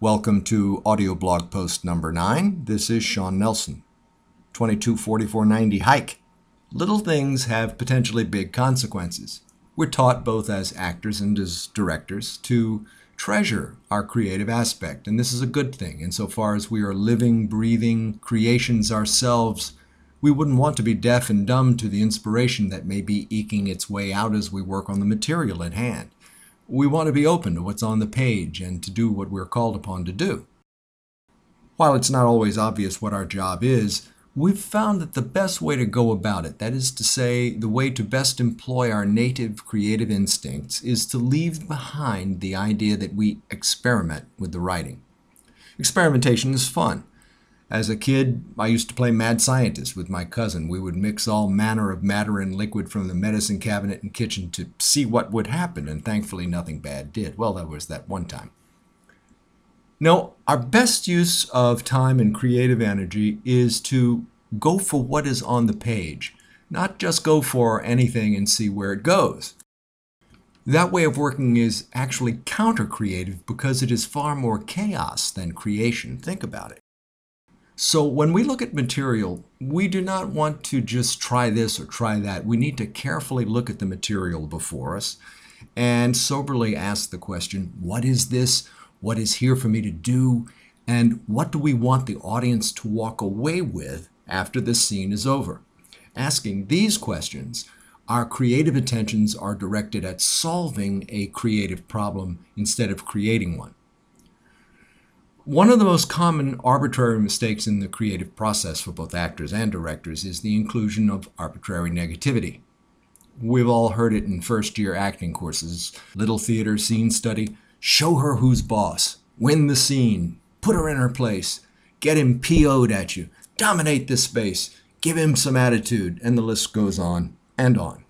Welcome to audio blog post number 9. This is Sean Nelson. 224490 hike. Little things have potentially big consequences. We're taught both as actors and as directors to treasure our creative aspect, and this is a good thing. Insofar as we are living, breathing creations ourselves, we wouldn't want to be deaf and dumb to the inspiration that may be eking its way out as we work on the material at hand. We want to be open to what's on the page and to do what we're called upon to do. While it's not always obvious what our job is, we've found that the best way to go about it, that is to say, the way to best employ our native creative instincts, is to leave behind the idea that we experiment with the writing. Experimentation is fun. As a kid, I used to play mad scientist with my cousin. We would mix all manner of matter and liquid from the medicine cabinet and kitchen to see what would happen, and thankfully nothing bad did. Well, that was that one time. No, our best use of time and creative energy is to go for what is on the page, not just go for anything and see where it goes. That way of working is actually counter-creative because it is far more chaos than creation. Think about it. So when we look at material, we do not want to just try this or try that. We need to carefully look at the material before us and soberly ask the question, what is this? What is here for me to do? And what do we want the audience to walk away with after this scene is over? Asking these questions, our creative attentions are directed at solving a creative problem instead of creating one. One of the most common arbitrary mistakes in the creative process for both actors and directors is the inclusion of arbitrary negativity. We've all heard it in first-year acting courses, little theater scene study, show her who's boss, win the scene, put her in her place, get him PO'd at you, dominate this space, give him some attitude, and the list goes on and on.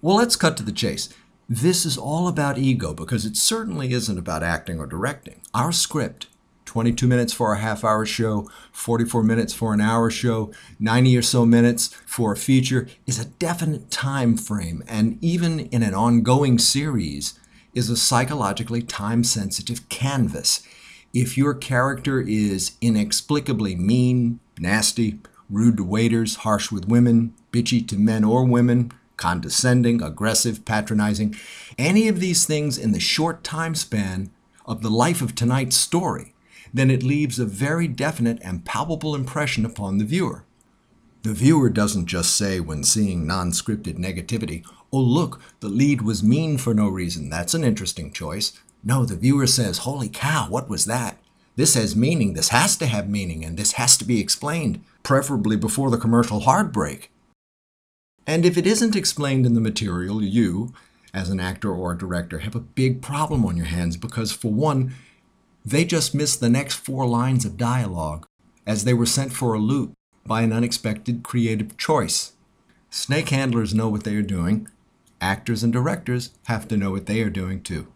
Well, let's cut to the chase. This is all about ego because it certainly isn't about acting or directing. Our script, 22 minutes for a half-hour show, 44 minutes for an hour show, 90 or so minutes for a feature, is a definite time frame, and even in an ongoing series is a psychologically time-sensitive canvas. If your character is inexplicably mean, nasty, rude to waiters, harsh with women, bitchy to men or women, condescending, aggressive, patronizing, any of these things in the short time span of the life of tonight's story, then it leaves a very definite and palpable impression upon the viewer. The viewer doesn't just say when seeing non-scripted negativity, oh look, the lead was mean for no reason, that's an interesting choice. No, the viewer says, holy cow, what was that? This has meaning, this has to have meaning, and this has to be explained, preferably before the commercial hard break. And if it isn't explained in the material, you, as an actor or a director, have a big problem on your hands because, for one, they just missed the next 4 lines of dialogue as they were sent for a loop by an unexpected creative choice. Snake handlers know what they are doing. Actors and directors have to know what they are doing too.